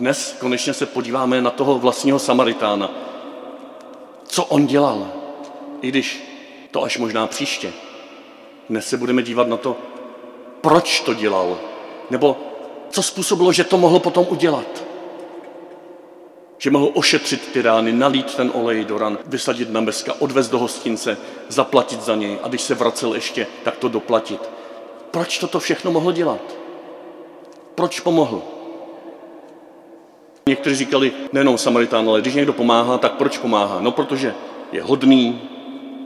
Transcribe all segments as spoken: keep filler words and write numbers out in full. dnes konečně se podíváme na toho vlastního Samaritána. Co on dělal? I když to až možná příště. Dnes se budeme dívat na to, proč to dělal. Nebo co způsobilo, že to mohl potom udělat. Že mohl ošetřit ty rány, nalít ten olej do ran, vysadit na meska, odvést do hostince, zaplatit za něj a když se vracel ještě, tak to doplatit. Proč toto všechno mohl dělat? Proč pomohl? Někteří říkali, nejenom Samaritán, ale když někdo pomáhá, tak proč pomáhá? No, protože je hodný.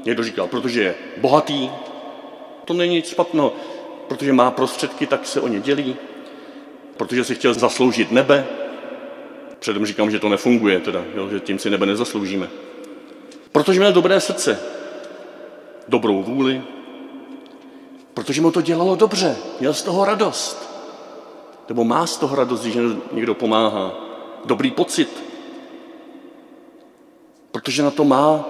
Někdo říkal, protože je bohatý. To není nic špatného. Protože má prostředky, tak se o ně dělí. Protože si chtěl zasloužit nebe. Předem říkám, že to nefunguje, teda, jo, že tím si nebe nezasloužíme. Protože měl dobré srdce, dobrou vůli, protože mu to dělalo dobře, měl z toho radost. Nebo má z toho radost, když někdo pomáhá. Dobrý pocit. Protože na to má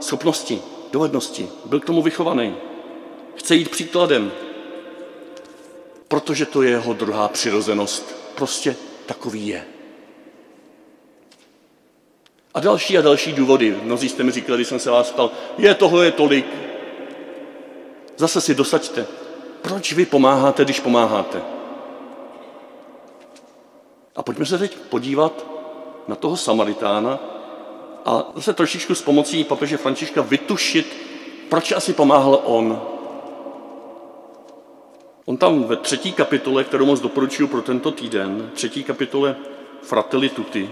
schopnosti, dovednosti. Byl k tomu vychovaný. Chce jít příkladem. Protože to je jeho druhá přirozenost. Prostě takový je. A další a další důvody. Mnozí jste mi říkali, když jsem se vás ptal, je toho je tolik. Zase si dosaďte. Proč vy pomáháte, když pomáháte? A pojďme se teď podívat na toho Samaritána a zase trošičku s pomocí papeže Františka vytušit, proč asi pomáhal on. On tam ve třetí kapitole, kterou moc doporučuji pro tento týden, třetí kapitole Fratelli Tutti,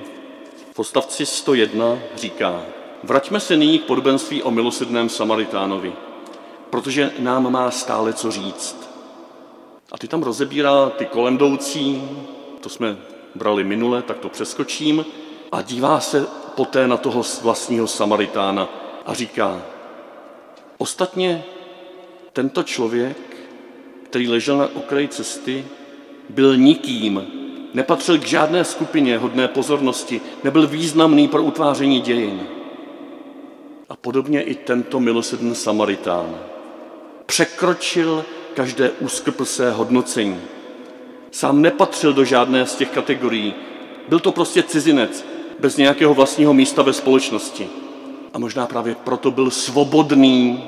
v odstavci sto jedna říká: Vraťme se nyní k podobenství o milosrdném Samaritánovi, protože nám má stále co říct. A ty tam rozebírá ty kolem jdoucí, to jsme brali minule, tak to přeskočím, a dívá se poté na toho vlastního Samaritána a říká: Ostatně tento člověk, který ležel na okraji cesty, byl nikým, nepatřil k žádné skupině hodné pozornosti, nebyl významný pro utváření dějin. A podobně i tento milosrdný Samaritán překročil každé úzkoprsé hodnocení. Sám nepatřil do žádné z těch kategorií. Byl to prostě cizinec, bez nějakého vlastního místa ve společnosti. A možná právě proto byl svobodný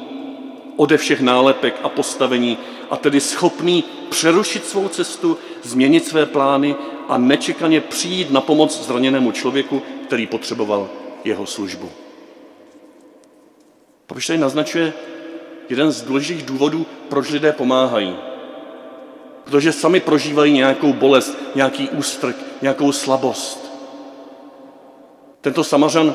ode všech nálepek a postavení a tedy schopný přerušit svou cestu, změnit své plány a nečekaně přijít na pomoc zraněnému člověku, který potřeboval jeho službu. Papež tady naznačuje jeden z důležitých důvodů, proč lidé pomáhají. Protože sami prožívají nějakou bolest, nějaký ústrk, nějakou slabost. Tento Samařan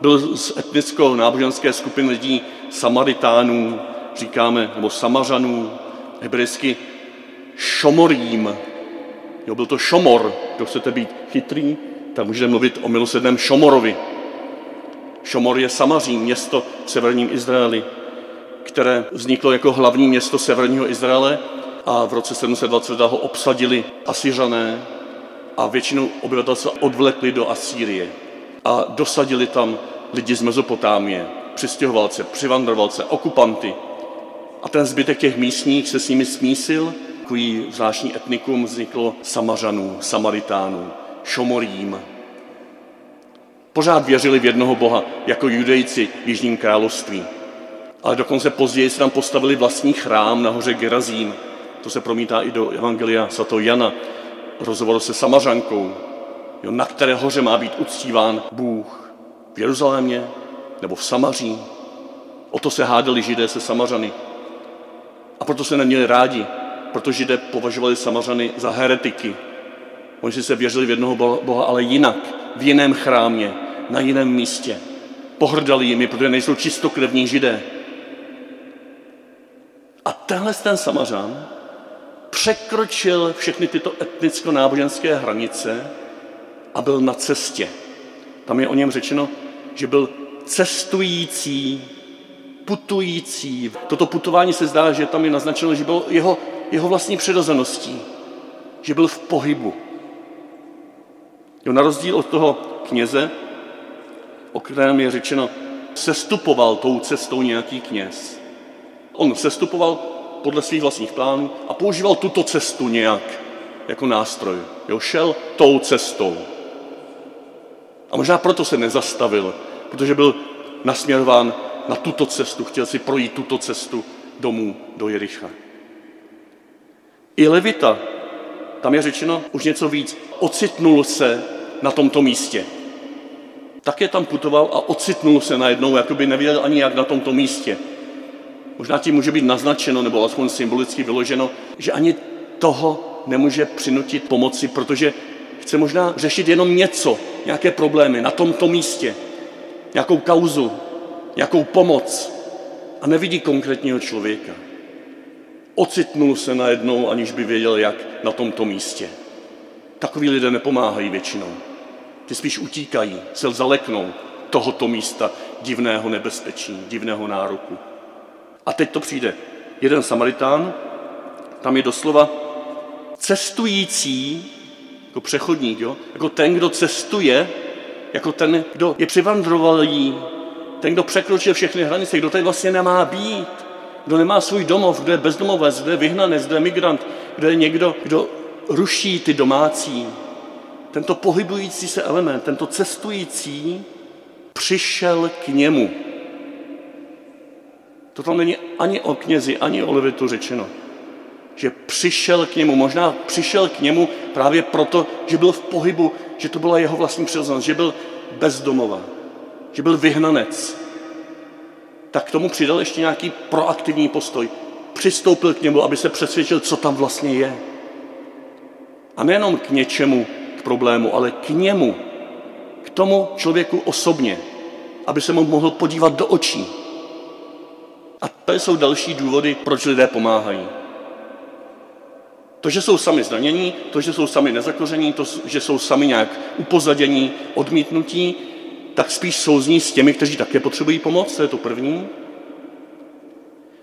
byl z etnicko-náboženské skupiny lidí Samaritánů, říkáme, nebo Samařanů, hebrejsky šomorím. Jo, byl to šomor. Kdo chcete být chytrý, tak můžete mluvit o milosrdném šomorovi. Šomor je Samaří, město v severním Izraeli, které vzniklo jako hlavní město severního Izraele a v roce sedm set dvacet ho obsadili Asiřané a většinu obyvatelstva odvlekli do Asýrie a dosadili tam lidi z Mezopotámie, přistěhovalce, přivandrovalce, okupanty. A ten zbytek těch místních se s nimi smísil, takový zvláštní etnikum vzniklo Samařanů, Samaritánů, Šomorím. Pořád věřili v jednoho Boha, jako Judejci v Jižním království. Ale dokonce později se tam postavili vlastní chrám nahoře Gerizim. To se promítá i do Evangelia svatého Jana, rozhovoru se Samařankou, jo, na které hoře má být uctíván Bůh v Jeruzalémě nebo v Samaří. O to se hádali Židé se Samařany. A proto se neměli rádi, protože Židé považovali Samařany za heretiky. Oni si se věřili v jednoho Boha, ale jinak, v jiném chrámě, na jiném místě. Pohrdali jimi, protože nejsou čistokrevní Židé. A tenhle ten Samařan překročil všechny tyto etnicko-náboženské hranice a byl na cestě. Tam je o něm řečeno, že byl cestující, putující. Toto putování se zdá, že tam je naznačeno, že bylo jeho, jeho vlastní přirozeností, že byl v pohybu. Jo, na rozdíl od toho kněze, o kterém je řečeno, sestupoval tou cestou nějaký kněz. On sestupoval podle svých vlastních plánů a používal tuto cestu nějak. jako nástroj. Jo, šel tou cestou. A možná proto se nezastavil, protože byl nasměrován na tuto cestu, chtěl si projít tuto cestu domů do Jericha. I Levita, tam je řečeno už něco víc, ocitnul se na tomto místě. Také tam putoval a ocitnul se najednou, jakoby nevěděl ani jak na tomto místě. Možná tím může být naznačeno, nebo aspoň symbolicky vyloženo, že ani toho nemůže přinutit pomoci, protože chce možná řešit jenom něco, nějaké problémy na tomto místě, nějakou kauzu, nějakou pomoc a nevidí konkrétního člověka. Ocitnul se najednou, aniž by věděl, jak na tomto místě. Takoví lidé nepomáhají většinou. Ty spíš utíkají, se zaleknou tohoto místa divného nebezpečí, divného nároku. A teď to přijde. Jeden Samaritán, tam je doslova cestující, jako přechodník, jo? Jako ten, kdo cestuje, jako ten, kdo je přivandrovalý, ten, kdo překročil všechny hranice, kdo tady vlastně nemá být, kdo nemá svůj domov, kdo je bezdomovec, kdo je vyhnanec, kdo je migrant, kdo je někdo, kdo ruší ty domácí. Tento pohybující se element, tento cestující přišel k němu. To tam není ani o knězi, ani o levitu řečeno. Že přišel k němu, možná přišel k němu právě proto, že byl v pohybu, že to byla jeho vlastní přirozenost, že byl bezdomova, že byl vyhnanec. Tak k tomu přidal ještě nějaký proaktivní postoj. Přistoupil k němu, aby se přesvědčil, co tam vlastně je. A nejenom k něčemu, k problému, ale k němu, k tomu člověku osobně, aby se mu mohl podívat do očí. A to jsou další důvody, proč lidé pomáhají. To, že jsou sami zranění, to, že jsou sami nezakoření, to, že jsou sami nějak upozadění, odmítnutí, tak spíš souzní s těmi, kteří také potřebují pomoc, to je to první.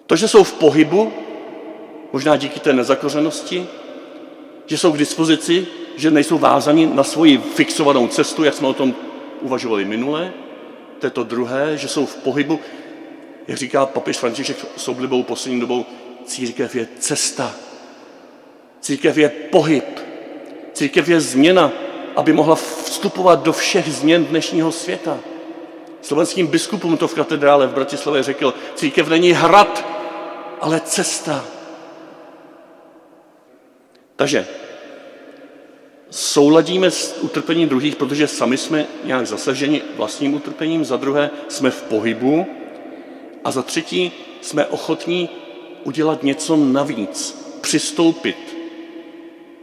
To, že jsou v pohybu, možná díky té nezakořenosti, že jsou k dispozici, že nejsou vázaní na svoji fixovanou cestu, jak jsme o tom uvažovali minule, to je to druhé, že jsou v pohybu. Jak říká papež František s oblibou poslední dobou, církev je cesta, církev je pohyb, církev je změna, aby mohla vstupovat do všech změn dnešního světa. Slovenským biskupům to v katedrále v Bratislavě řekl, církev není hrad, ale cesta. Takže souladíme s utrpením druhých, protože sami jsme nějak zasaženi vlastním utrpením, za druhé jsme v pohybu, a za třetí jsme ochotní udělat něco navíc, přistoupit.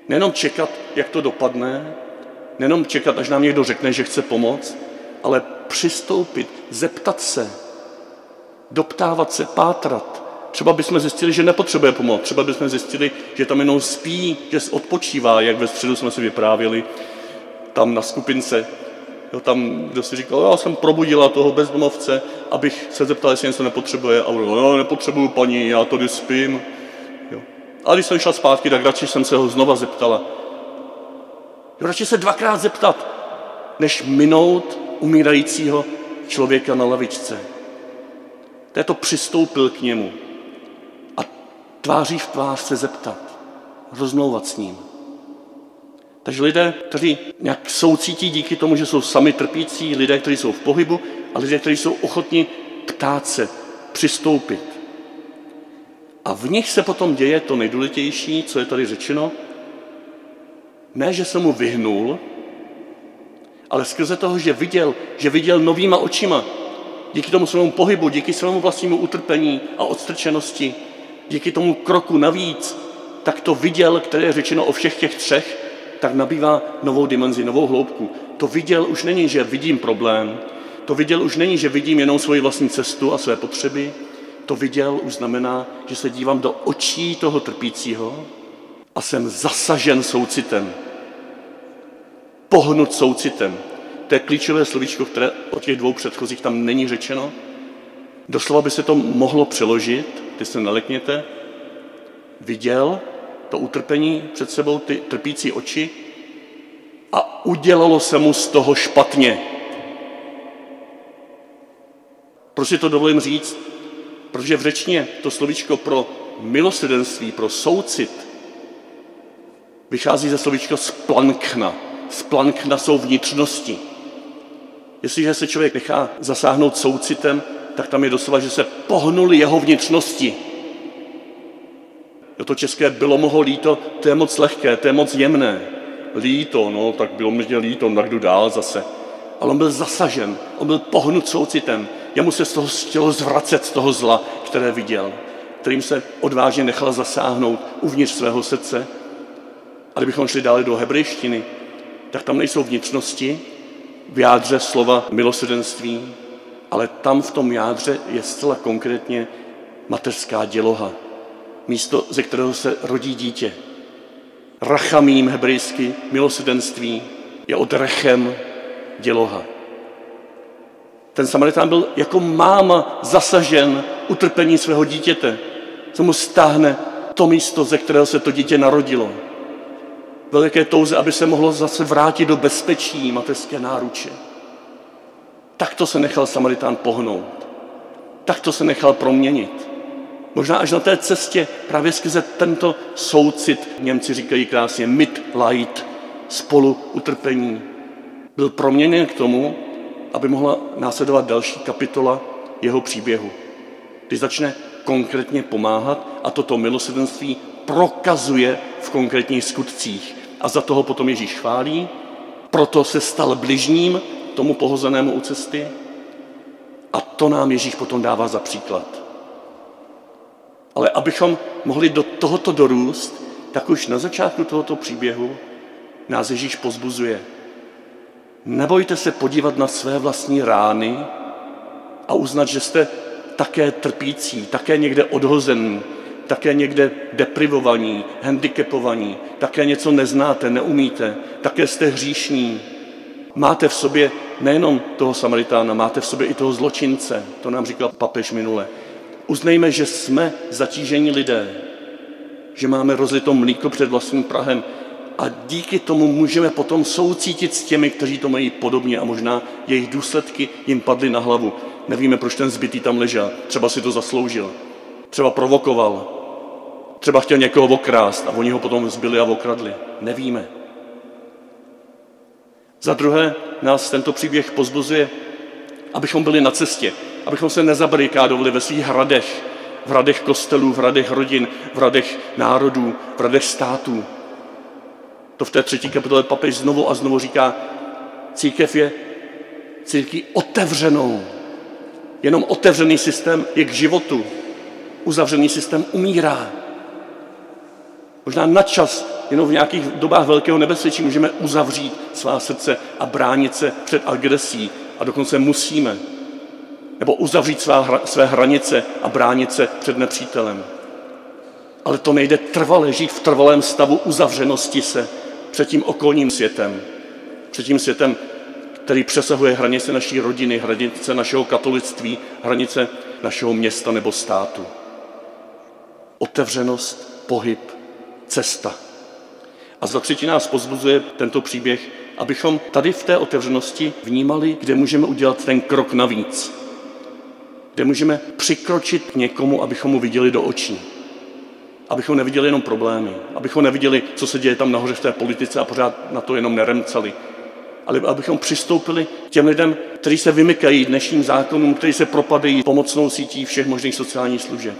Nejenom čekat, jak to dopadne, nejenom čekat, až nám někdo řekne, že chce pomoct, ale přistoupit, zeptat se, doptávat se, pátrat. Třeba bychom zjistili, že nepotřebuje pomoc, třeba bychom zjistili, že tam jenom spí, že odpočívá, jak ve středu jsme si vyprávěli tam na skupince. Jo, tam, kdo si říkal, já jsem probudila toho bezdomovce, abych se zeptal, jestli něco nepotřebuje. A on no, nepotřebuju paní, já tady spím. Jo. A když jsem šla zpátky, tak radši jsem se ho znova zeptala. Jo, radši se dvakrát zeptat, než minout umírajícího člověka na lavičce. Této přistoupil k němu. A tváří v tvář se zeptat, rozmlouvat s ním. Takže lidé, kteří nějak soucítí díky tomu, že jsou sami trpící, lidé, kteří jsou v pohybu a lidé, kteří jsou ochotni ptát se, přistoupit. A v nich se potom děje to nejdůležitější, co je tady řečeno. Ne, že se mu vyhnul, ale skrze toho, že viděl, že viděl novýma očima. Díky tomu svému pohybu, díky svému vlastnímu utrpení a odstrčenosti, díky tomu kroku navíc, tak to viděl, které je řečeno o všech těch třech, tak nabývá novou dimenzi, novou hloubku. To viděl už není, že vidím problém, to viděl už není, že vidím jenom svoji vlastní cestu a své potřeby, to viděl už znamená, že se dívám do očí toho trpícího a jsem zasažen soucitem. Pohnut soucitem. To je klíčové slovíčko, které o těch dvou předchozích tam není řečeno. Doslova by se to mohlo přeložit, ty se nalekněte, viděl, to utrpení před sebou, ty trpící oči a udělalo se mu z toho špatně. Proč si to dovolím říct? Protože v řečtině to slovíčko pro milosrdenství, pro soucit vychází ze slovíčka splankna. Splankna jsou vnitřnosti. Jestliže se člověk nechá zasáhnout soucitem, tak tam je doslova, že se pohnuli jeho vnitřnosti. Jo, to české bylo moho líto, to je moc lehké, to je moc jemné. Líto, no, tak bylo mě líto, tak jdu dál zase. Ale on byl zasažen, on byl pohnut soucitem. Jemu se z toho chtělo zvracet, z toho zla, které viděl, kterým se odvážně nechal zasáhnout uvnitř svého srdce. A kdybychom šli dále do hebrejštiny, tak tam nejsou vnitřnosti v jádře slova milosrdenství, ale tam v tom jádře je zcela konkrétně mateřská děloha. Místo, ze kterého se rodí dítě. Rachamím hebrejsky, milosrdenství, je od rechem děloha. Ten Samaritán byl jako máma zasažen utrpení svého dítěte. Co mu stáhne to místo, ze kterého se to dítě narodilo. Velké touze, aby se mohlo zase vrátit do bezpečí mateřské náruče. Takto se nechal Samaritán pohnout. Takto se nechal proměnit. Možná až na té cestě právě skrze tento soucit, Němci říkají krásně Mitleid, spolu utrpení, byl proměněn k tomu, aby mohla následovat další kapitola jeho příběhu. Když začne konkrétně pomáhat a toto milosrdenství prokazuje v konkrétních skutcích. A za toho potom Ježíš chválí, proto se stal bližním tomu pohozenému u cesty a to nám Ježíš potom dává za příklad. Ale abychom mohli do tohoto dorůst, tak už na začátku tohoto příběhu nás Ježíš pozbuzuje. Nebojte se podívat na své vlastní rány a uznat, že jste také trpící, také někde odhozený, také někde deprivovaní, handicapovaní, také něco neznáte, neumíte, také jste hříšní. Máte v sobě nejenom toho Samaritána, máte v sobě i toho zločince, to nám říkal papež minule. Uznejme, že jsme zatížení lidé, že máme rozlito mlíko před vlastním prahem a díky tomu můžeme potom soucítit s těmi, kteří to mají podobně a možná jejich důsledky jim padly na hlavu. Nevíme, proč ten zbytý tam ležel, třeba si to zasloužil, třeba provokoval, třeba chtěl někoho okrást a oni ho potom zbyli a okradli. Nevíme. Za druhé nás tento příběh pozbuzuje, abychom byli na cestě, abychom se nezabarikádovali ve svých hradech, v hradech kostelů, v hradech rodin, v hradech národů, v hradech států. To v té třetí kapitole papež znovu a znovu říká, církev je církví otevřenou. Jenom otevřený systém je k životu. Uzavřený systém umírá. Možná načas, jenom v nějakých dobách velkého nebezpečí, můžeme uzavřít svá srdce a bránit se před agresí. A dokonce musíme. Nebo uzavřít svá, své hranice a bránit se před nepřítelem. Ale to nejde trvale, žít v trvalém stavu uzavřenosti se před tím okolním světem. Před tím světem, který přesahuje hranice naší rodiny, hranice našeho katolictví, hranice našeho města nebo státu. Otevřenost, pohyb, cesta. A za třetí nás pozbuzuje tento příběh, abychom tady v té otevřenosti vnímali, kde můžeme udělat ten krok navíc. Kde můžeme přikročit k někomu, abychom mu viděli do očí. Abychom neviděli jenom problémy. Abychom neviděli, co se děje tam nahoře v té politice a pořád na to jenom neremcali. Ale abychom přistoupili k těm lidem, kteří se vymykají dnešním zákonům, kteří se propadají pomocnou sítí všech možných sociálních služeb.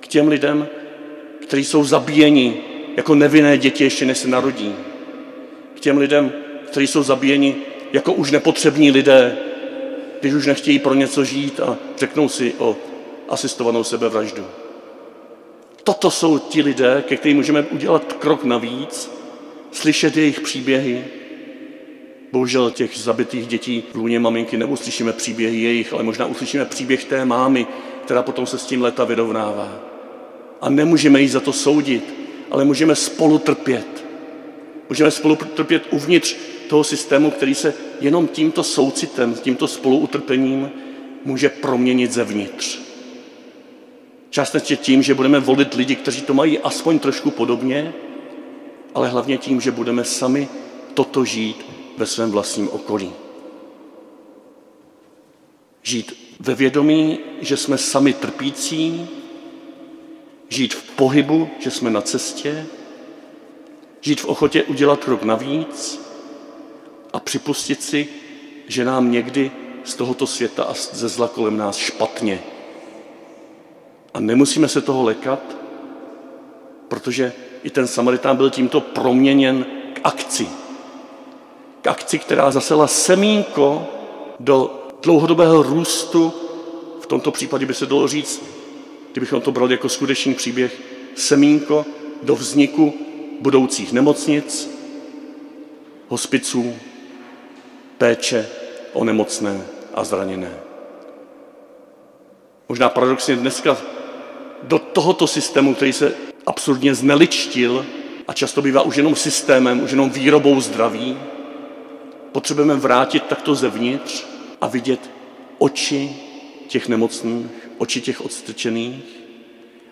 K těm lidem, kteří jsou zabíjeni jako nevinné děti, ještě než se narodí. K těm lidem, kteří jsou zabíjeni jako už nepotřební lidé, když už nechtějí pro něco žít a řeknou si o asistovanou sebevraždu. Toto jsou ti lidé, ke kterým můžeme udělat krok navíc, slyšet jejich příběhy. Bohužel těch zabitých dětí v lůně maminky neuslyšíme příběhy jejich, ale možná uslyšíme příběh té mámy, která potom se s tím léta vyrovnává. A nemůžeme jí za to soudit, ale můžeme spolu trpět. Můžeme spolu trpět uvnitř toho systému, který se jenom tímto soucitem, tímto spoluutrpením může proměnit zevnitř. Částečně tím, že budeme volit lidi, kteří to mají aspoň trošku podobně, ale hlavně tím, že budeme sami toto žít ve svém vlastním okolí. Žít ve vědomí, že jsme sami trpící, žít v pohybu, že jsme na cestě žít v ochotě udělat krok navíc a připustit si, že nám někdy z tohoto světa a ze zla kolem nás špatně. A nemusíme se toho lekat, protože i ten Samaritán byl tímto proměněn k akci. K akci, která zasela semínko do dlouhodobého růstu, v tomto případě by se dalo říct, kdybychom to brali jako skutečný příběh, semínko do vzniku budoucích nemocnic, hospiců, péče o nemocné a zraněné. Možná paradoxně dneska do tohoto systému, který se absurdně zneličtil a často bývá už jenom systémem, už jenom výrobou zdraví, potřebujeme vrátit takto zevnitř a vidět oči těch nemocných, oči těch odstrčených,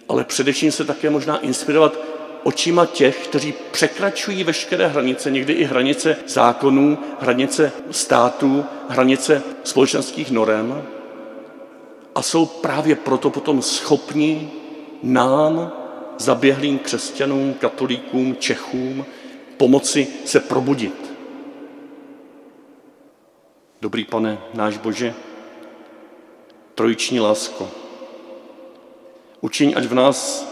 ale především se také možná inspirovat očima těch, kteří překračují veškeré hranice, někdy i hranice zákonů, hranice států, hranice společenských norem a jsou právě proto potom schopni nám, zaběhlým křesťanům, katolíkům, Čechům, pomoci se probudit. Dobrý Pane, náš Bože, trojiční lásko, učiň, ať v nás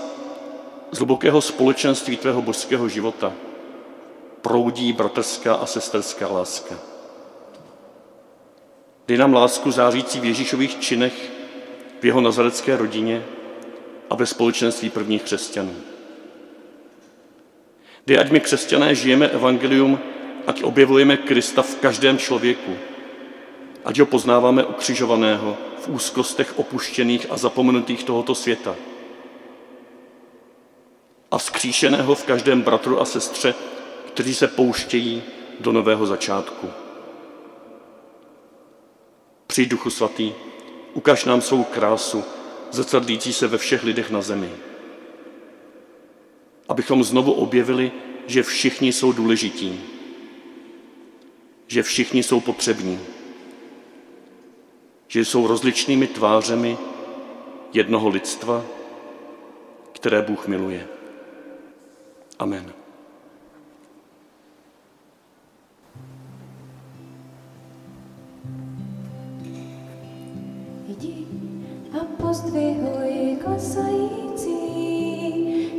z hlubokého společenství tvého božského života proudí bratrská a sesterská láska. Dej nám lásku zářící v Ježíšových činech, v jeho nazarecké rodině a ve společenství prvních křesťanů. Dej, ať my křesťané žijeme evangelium, ať objevujeme Krista v každém člověku, ať ho poznáváme ukřižovaného v úzkostech opuštěných a zapomenutých tohoto světa a vzkříšeného v každém bratru a sestře, kteří se pouštějí do nového začátku. Přijď, Duchu Svatý, ukaž nám svou krásu, zrcadlící se ve všech lidech na zemi. Abychom znovu objevili, že všichni jsou důležití, že všichni jsou potřební, že jsou rozličnými tvářemi jednoho lidstva, které Bůh miluje. Amen. Jdi a pozdvihuj klesající,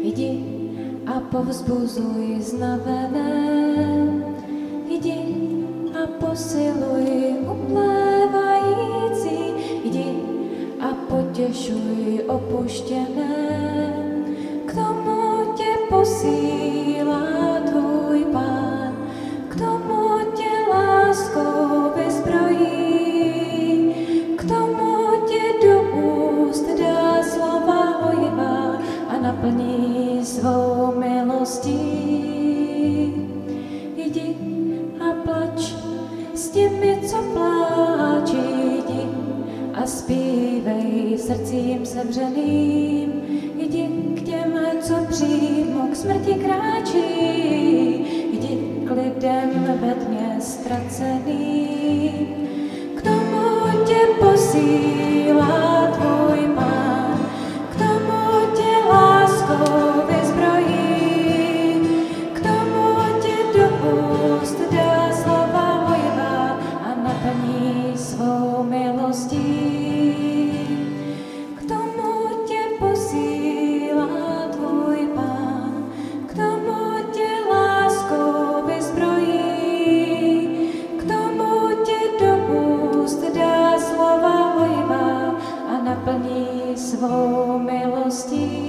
jdi a povzbuzuj znavené, jdi a posiluj uplévající, jdi a potěšuj opuštěné. K tomu tě posílá tvůj Pán, k tomu tě láskou vyzbrojí, k tomu tě do úst dá slova hojivá a naplní svou milostí. Jdi a plač s těmi, co pláčí, jdi a zpívej srdcím sevřeným, jdi k těm, co přímo k smrti kráčí, jdi k lidem ve tmě ztraceným. K tomu tě posílá tvůj Pán, k tomu tě láskou vyzbrojí, k tomu tě do úst dá slova hojivá a naplní svou milostí. Svou milostí.